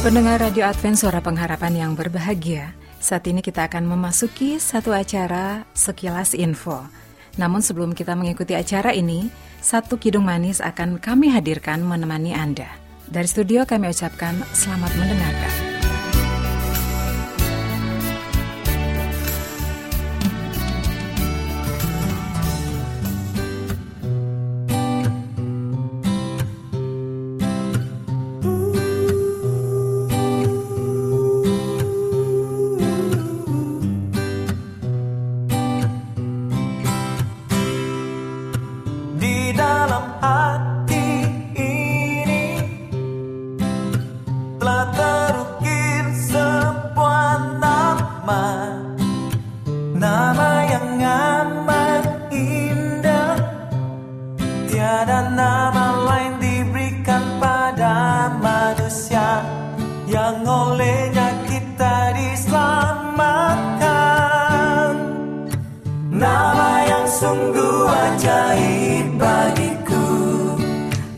Pendengar Radio Advent Suara Pengharapan yang berbahagia, saat ini kita akan memasuki satu acara sekilas info. Namun sebelum kita mengikuti acara ini, satu kidung manis akan kami hadirkan menemani Anda. Dari studio kami ucapkan selamat mendengarkan.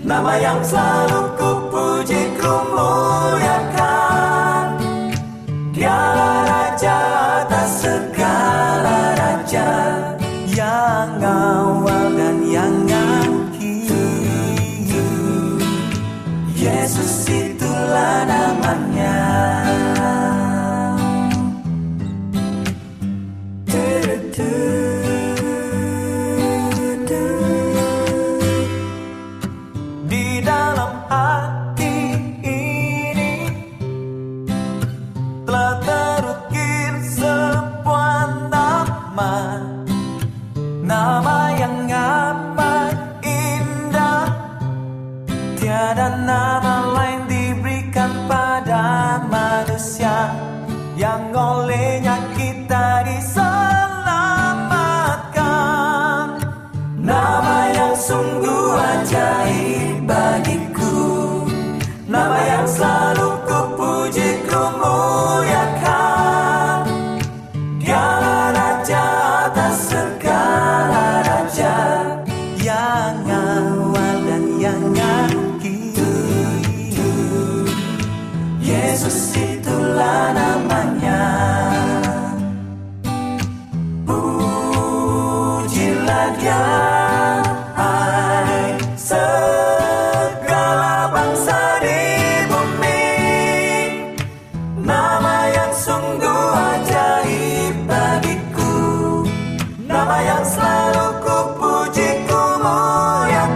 Nama yang selalu ku puji, ku muliakan. Dialah Raja atas segala raja, yang awal dan yang akhir. Yesus itulah namanya. Yang olehnya kita diselamatkan. Nama yang sungguh ajaib bagiku, nama yang selalu ku puji, ku muliakan. Dialah Raja atas segala raja, yang awal dan yang akhir. Yesus itulah namanya. Pujilah Dia, hai segala bangsa di bumi. Nama yang sungguh ajaib bagiku, nama yang selalu ku puji, ku muliakan.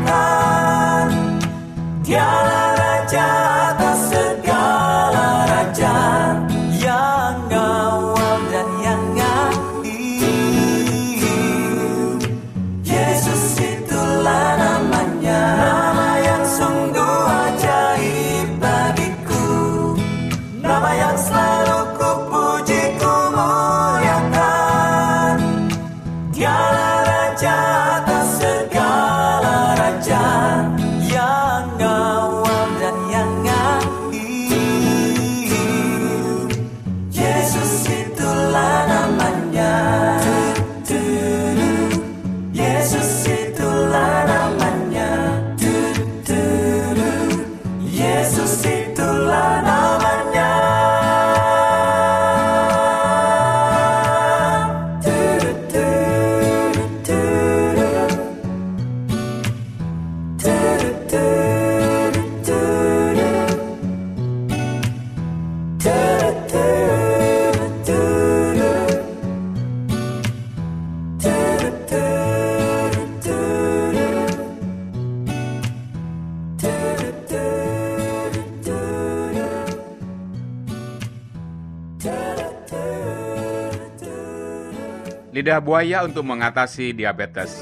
Lidah buaya untuk mengatasi diabetes.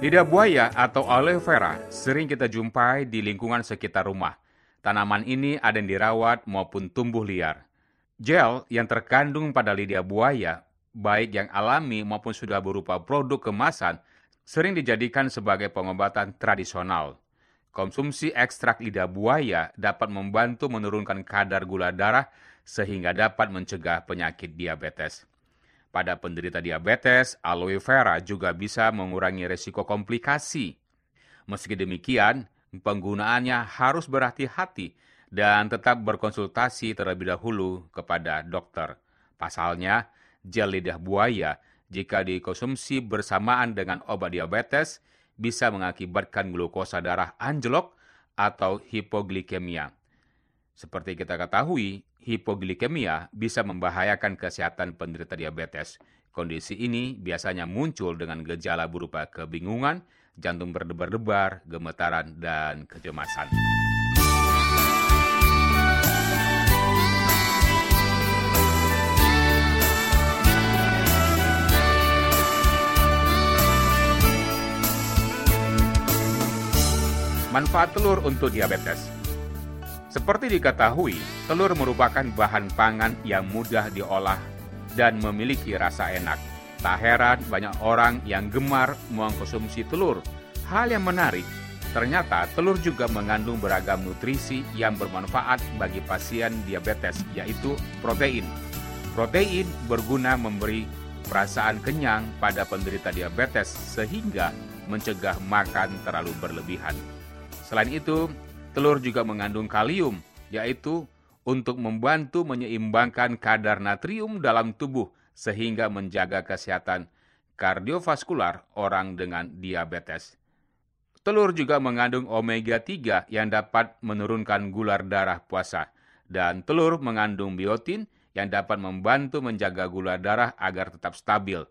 Lidah buaya atau aloe vera sering kita jumpai di lingkungan sekitar rumah. Tanaman ini ada yang dirawat maupun tumbuh liar. Gel yang terkandung pada lidah buaya, baik yang alami maupun sudah berupa produk kemasan, sering dijadikan sebagai pengobatan tradisional. Konsumsi ekstrak lidah buaya dapat membantu menurunkan kadar gula darah sehingga dapat mencegah penyakit diabetes. Pada penderita diabetes, aloe vera juga bisa mengurangi risiko komplikasi. Meski demikian, penggunaannya harus berhati-hati dan tetap berkonsultasi terlebih dahulu kepada dokter. Pasalnya, gel lidah buaya jika dikonsumsi bersamaan dengan obat diabetes bisa mengakibatkan glukosa darah anjlok atau hipoglikemia. Seperti kita ketahui, hipoglikemia bisa membahayakan kesehatan penderita diabetes. Kondisi ini biasanya muncul dengan gejala berupa kebingungan, jantung berdebar-debar, gemetaran, dan kecemasan. Manfaat telur untuk diabetes. Seperti diketahui, telur merupakan bahan pangan yang mudah diolah dan memiliki rasa enak. Tak heran banyak orang yang gemar mengkonsumsi telur. Hal yang menarik, ternyata telur juga mengandung beragam nutrisi yang bermanfaat bagi pasien diabetes, yaitu protein. Protein berguna memberi perasaan kenyang pada penderita diabetes sehingga mencegah makan terlalu berlebihan. Selain itu, telur juga mengandung kalium, yaitu untuk membantu menyeimbangkan kadar natrium dalam tubuh sehingga menjaga kesehatan kardiovaskular orang dengan diabetes. Telur juga mengandung omega 3 yang dapat menurunkan gula darah puasa, dan telur mengandung biotin yang dapat membantu menjaga gula darah agar tetap stabil.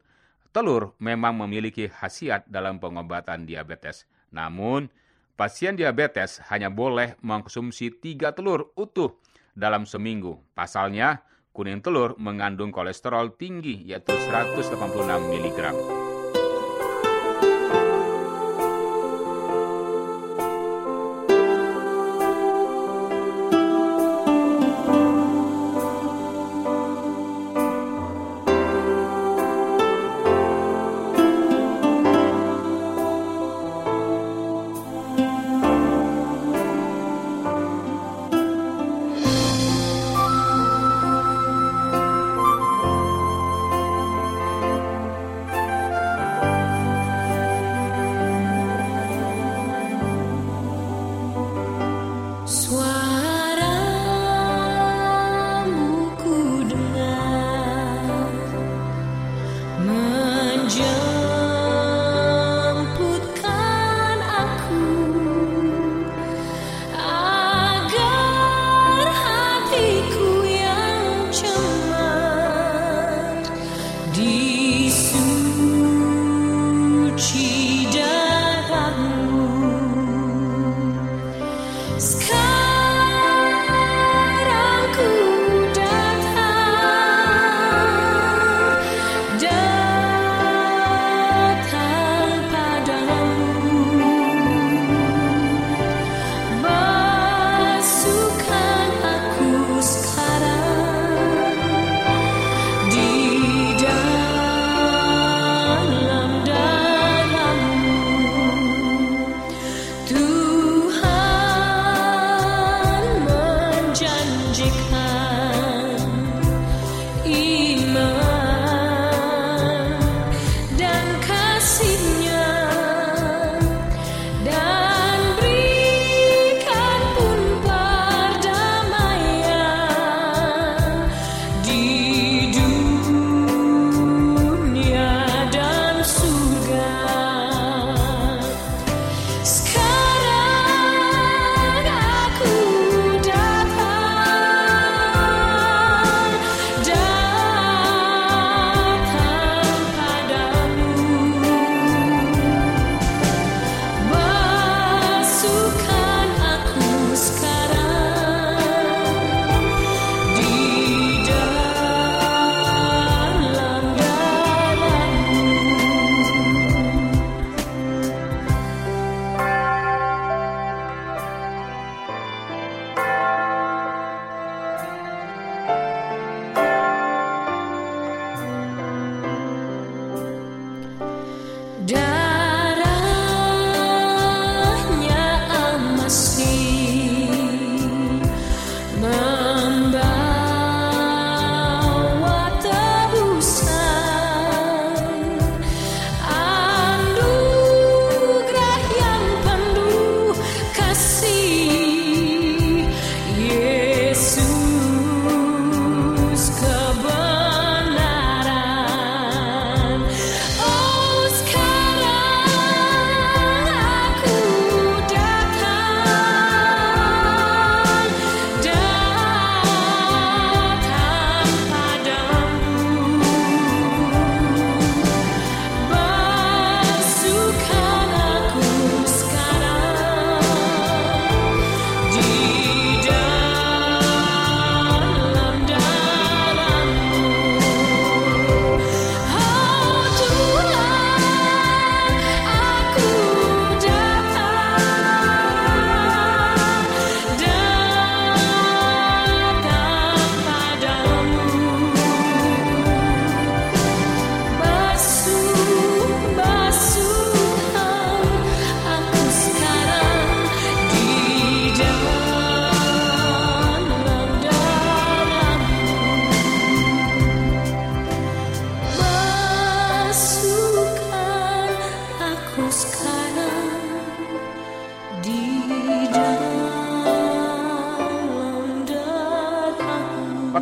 Telur memang memiliki khasiat dalam pengobatan diabetes, namun pasien diabetes hanya boleh mengkonsumsi 3 telur utuh dalam seminggu. Pasalnya, kuning telur mengandung kolesterol tinggi, yaitu 186 mg.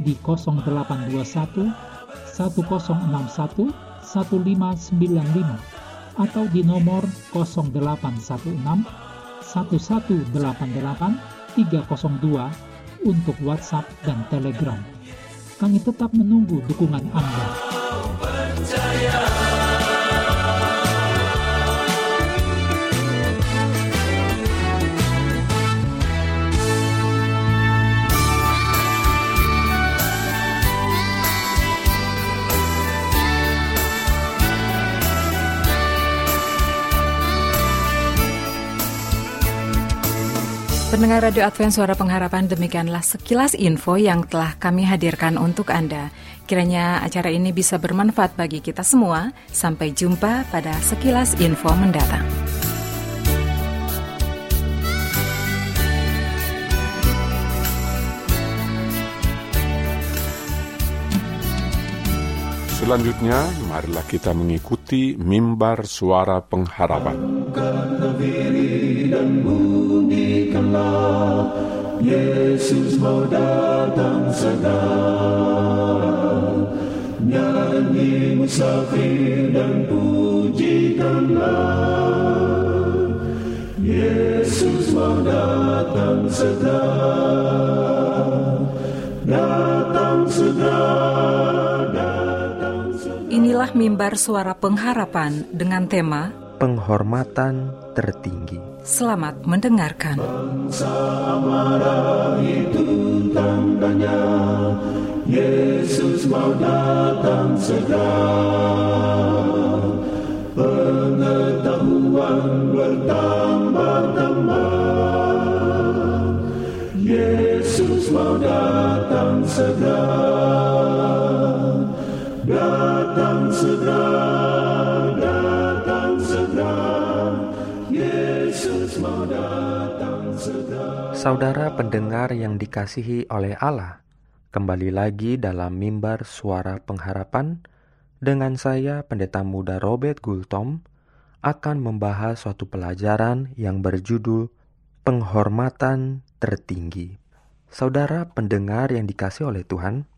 di 0821 1061 1595 atau di nomor 0816 1188 302 untuk WhatsApp dan Telegram. Kami tetap menunggu dukungan Anda. Pendengar Radio Advent Suara Pengharapan, demikianlah sekilas info yang telah kami hadirkan untuk Anda. Kiranya acara ini bisa bermanfaat bagi kita semua. Sampai jumpa pada sekilas info mendatang. Selanjutnya, marilah kita mengikuti mimbar suara pengharapan. Angkatlah diri dan bunyikanlah, Yesus mau datang segera. Nyanyi musafir dan pujikanlah, Yesus mau datang segera. Datang segera. Inilah mimbar suara pengharapan dengan tema penghormatan tertinggi. Selamat mendengarkan. Bangsa marah itu tandanya, Yesus mau datang segera. Pengetahuan bertambah-tambah, Yesus mau datang segera. Datang segera, Yesus mau datang segera. Saudara pendengar yang dikasihi oleh Allah, kembali lagi dalam mimbar suara pengharapan dengan saya Pendeta Muda Robert Gultom akan membahas suatu pelajaran yang berjudul penghormatan tertinggi. Saudara pendengar yang dikasihi oleh Tuhan,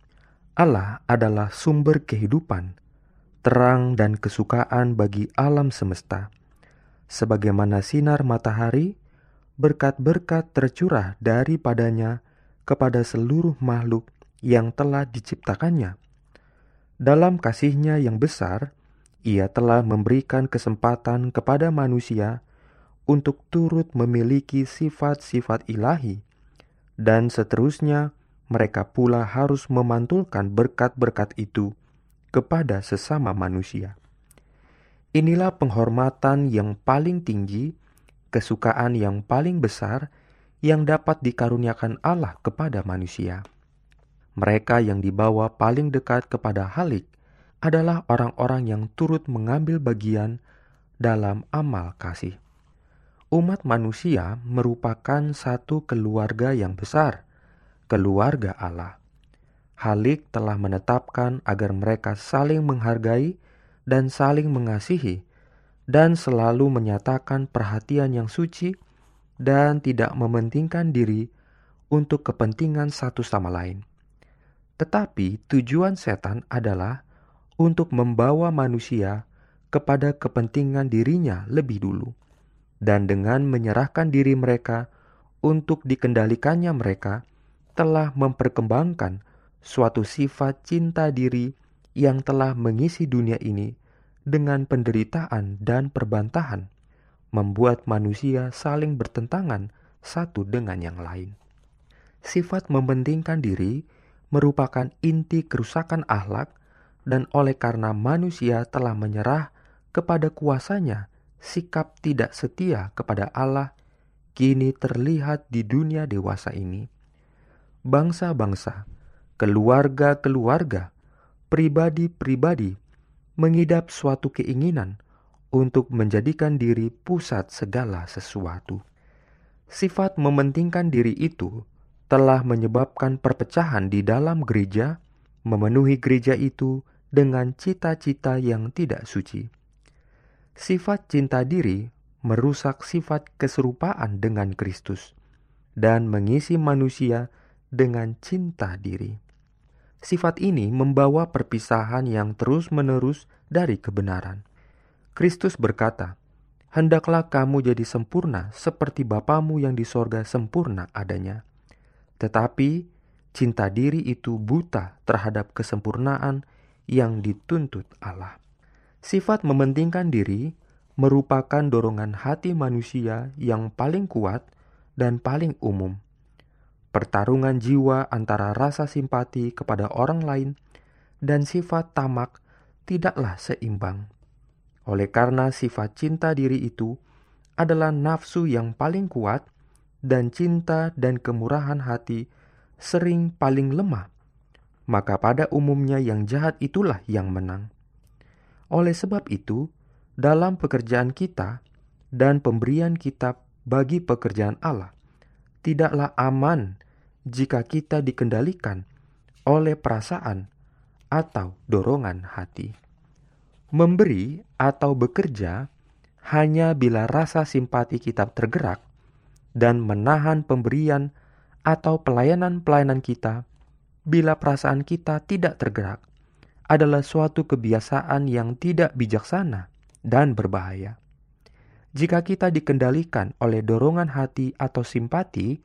Allah adalah sumber kehidupan, terang dan kesukaan bagi alam semesta. Sebagaimana sinar matahari, berkat-berkat tercurah daripadanya kepada seluruh makhluk yang telah diciptakannya. Dalam kasih-Nya yang besar, Ia telah memberikan kesempatan kepada manusia untuk turut memiliki sifat-sifat ilahi, dan seterusnya mereka pula harus memantulkan berkat-berkat itu kepada sesama manusia. Inilah penghormatan yang paling tinggi, kesukaan yang paling besar yang dapat dikaruniakan Allah kepada manusia. Mereka yang dibawa paling dekat kepada Halik adalah orang-orang yang turut mengambil bagian dalam amal kasih. Umat manusia merupakan satu keluarga yang besar, keluarga Allah. Halik telah menetapkan agar mereka saling menghargai dan saling mengasihi, dan selalu menyatakan perhatian yang suci dan tidak mementingkan diri untuk kepentingan satu sama lain. Tetapi tujuan setan adalah untuk membawa manusia kepada kepentingan dirinya lebih dulu, dan dengan menyerahkan diri mereka untuk dikendalikannya, mereka telah memperkembangkan suatu sifat cinta diri yang telah mengisi dunia ini dengan penderitaan dan perbantahan, membuat manusia saling bertentangan satu dengan yang lain. Sifat mementingkan diri merupakan inti kerusakan akhlak, dan oleh karena manusia telah menyerah kepada kuasanya, sikap tidak setia kepada Allah kini terlihat di dunia dewasa ini. Bangsa-bangsa, keluarga-keluarga, pribadi-pribadi mengidap suatu keinginan untuk menjadikan diri pusat segala sesuatu. Sifat mementingkan diri itu telah menyebabkan perpecahan di dalam gereja, memenuhi gereja itu dengan cita-cita yang tidak suci. Sifat cinta diri merusak sifat keserupaan dengan Kristus dan mengisi manusia dengan cinta diri. Sifat ini membawa perpisahan yang terus-menerus dari kebenaran. Kristus berkata, "Hendaklah kamu jadi sempurna seperti Bapamu yang di sorga sempurna adanya." Tetapi cinta diri itu buta terhadap kesempurnaan yang dituntut Allah. Sifat mementingkan diri merupakan dorongan hati manusia yang paling kuat dan paling umum. Pertarungan jiwa antara rasa simpati kepada orang lain dan sifat tamak tidaklah seimbang. Oleh karena sifat cinta diri itu adalah nafsu yang paling kuat, dan cinta dan kemurahan hati sering paling lemah, maka pada umumnya yang jahat itulah yang menang. Oleh sebab itu, dalam pekerjaan kita dan pemberian kita bagi pekerjaan Allah, tidaklah aman jika kita dikendalikan oleh perasaan atau dorongan hati. Memberi atau bekerja hanya bila rasa simpati kita tergerak dan menahan pemberian atau pelayanan-pelayanan kita bila perasaan kita tidak tergerak adalah suatu kebiasaan yang tidak bijaksana dan berbahaya. Jika kita dikendalikan oleh dorongan hati atau simpati,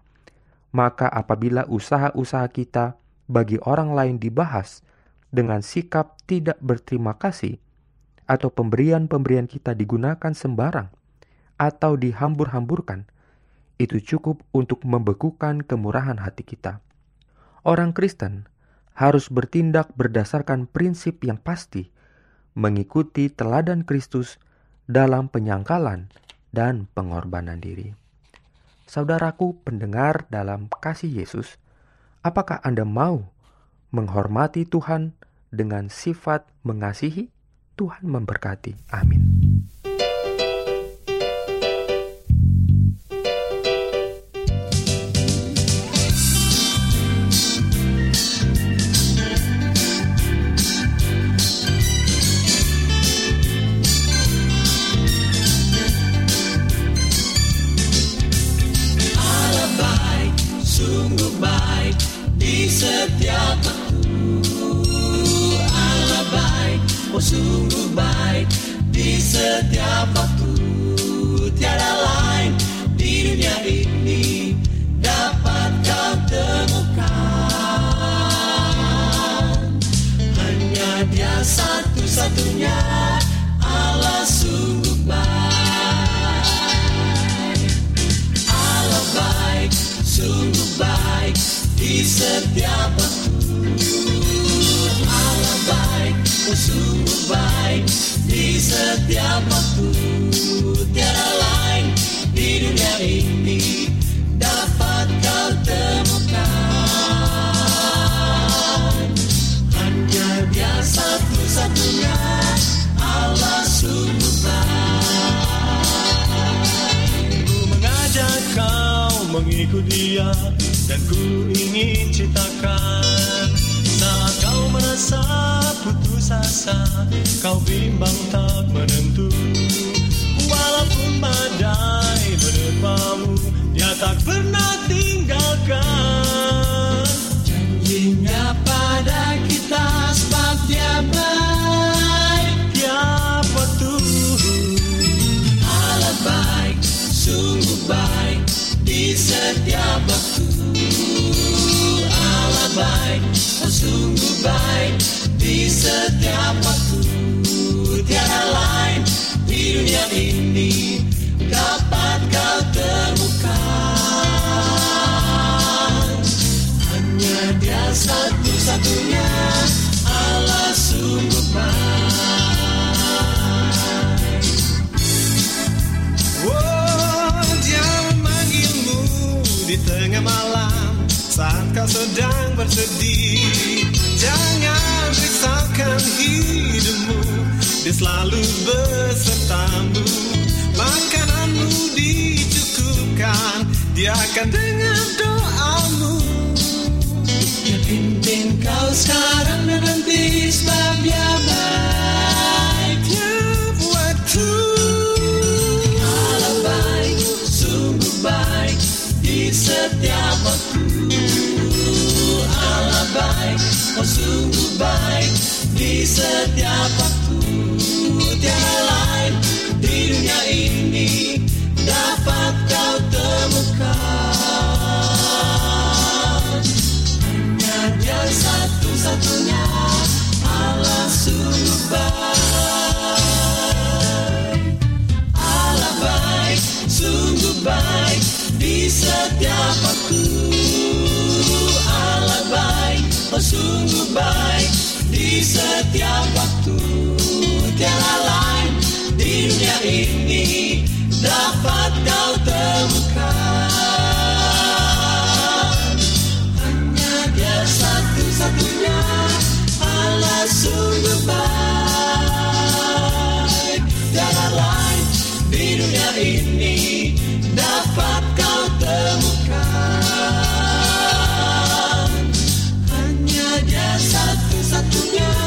maka apabila usaha-usaha kita bagi orang lain dibahas dengan sikap tidak berterima kasih, atau pemberian-pemberian kita digunakan sembarang atau dihambur-hamburkan, itu cukup untuk membekukan kemurahan hati kita. Orang Kristen harus bertindak berdasarkan prinsip yang pasti, mengikuti teladan Kristus dalam penyangkalan dan pengorbanan diri. Saudaraku pendengar dalam kasih Yesus, apakah Anda mau menghormati Tuhan dengan sifat mengasihi? Tuhan memberkati. Amin. Allah baik, sungguh baik di setiap oh sungguh baik di setiap waktu, tiada lain di dunia ini dapat kau temukan. Hanya Dia satu-satunya Allah sungguh baik. Allah baik, sungguh baik di setiap waktu. Oh sungguh baik di setiap waktu, tiada lain di dunia ini dapat kau temukan. Hanya Dia satu-satunya Allah sungguh baik. Ku mengajak kau mengikuti Dia dan ku ingin ceritakan saat kau merasa putus asa, kau bimbang tak menentu. Walaupun badai menerpamu, Dia tak pernah tinggalkan janjinya pada kita, sebab Dia baik tiap waktu. Allah baik, sungguh baik di setiap waktu. Allah baik, oh sungguh baik di setiap waktu, tiada lain di dunia ini dapat kau temukan. Hanya Dia satu-satunya Allah sungguh baik. Oh, Dia memanggilmu di tengah malam saat kau sedang bersedih. Jangan risaukan hidupmu, Dia selalu besertamu. Makananmu dicukupkan, Dia akan dengar doamu. Dia pimpin kau sekarang dan nanti, sebab Dia baik tiap waktu. Allah baik, sungguh baik di setiap waktu. Allah baik, oh sungguh baik di setiap waktu, tiada lain di dunia ini dapat kau temukan. Hanya Dia satu-satunya Allah sungguh baik. Allah baik, sungguh baik di setiap waktu. Oh sungguh baik di setiap waktu, tiada lain di dunia ini dapat kau temukan. Hanya Dia satu-satunya Allah sungguh baik, tiada lain di dunia ini dapat kau temukan. Satu-satunya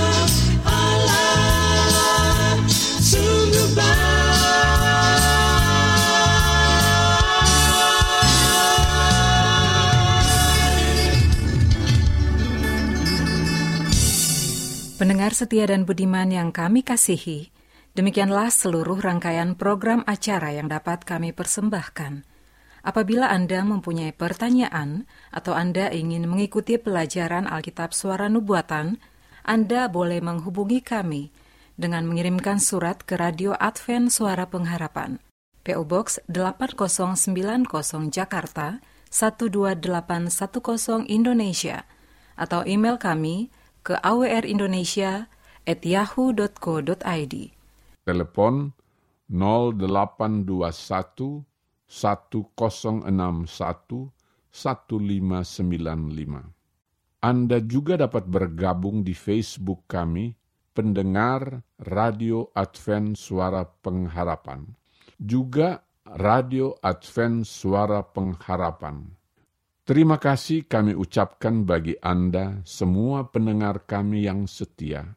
Pendengar setia dan budiman yang kami kasihi, demikianlah seluruh rangkaian program acara yang dapat kami persembahkan. Apabila Anda mempunyai pertanyaan atau Anda ingin mengikuti pelajaran Alkitab Suara Nubuatan, Anda boleh menghubungi kami dengan mengirimkan surat ke Radio Advent Suara Pengharapan, PO Box 8090 Jakarta 12810 Indonesia, atau email kami ke awrindonesia@yahoo.co.id. Telepon 0821 1061 1595. Anda juga dapat bergabung di Facebook kami, Pendengar Radio Advent Suara Pengharapan. Juga Radio Advent Suara Pengharapan. Terima kasih kami ucapkan bagi Anda, semua pendengar kami yang setia.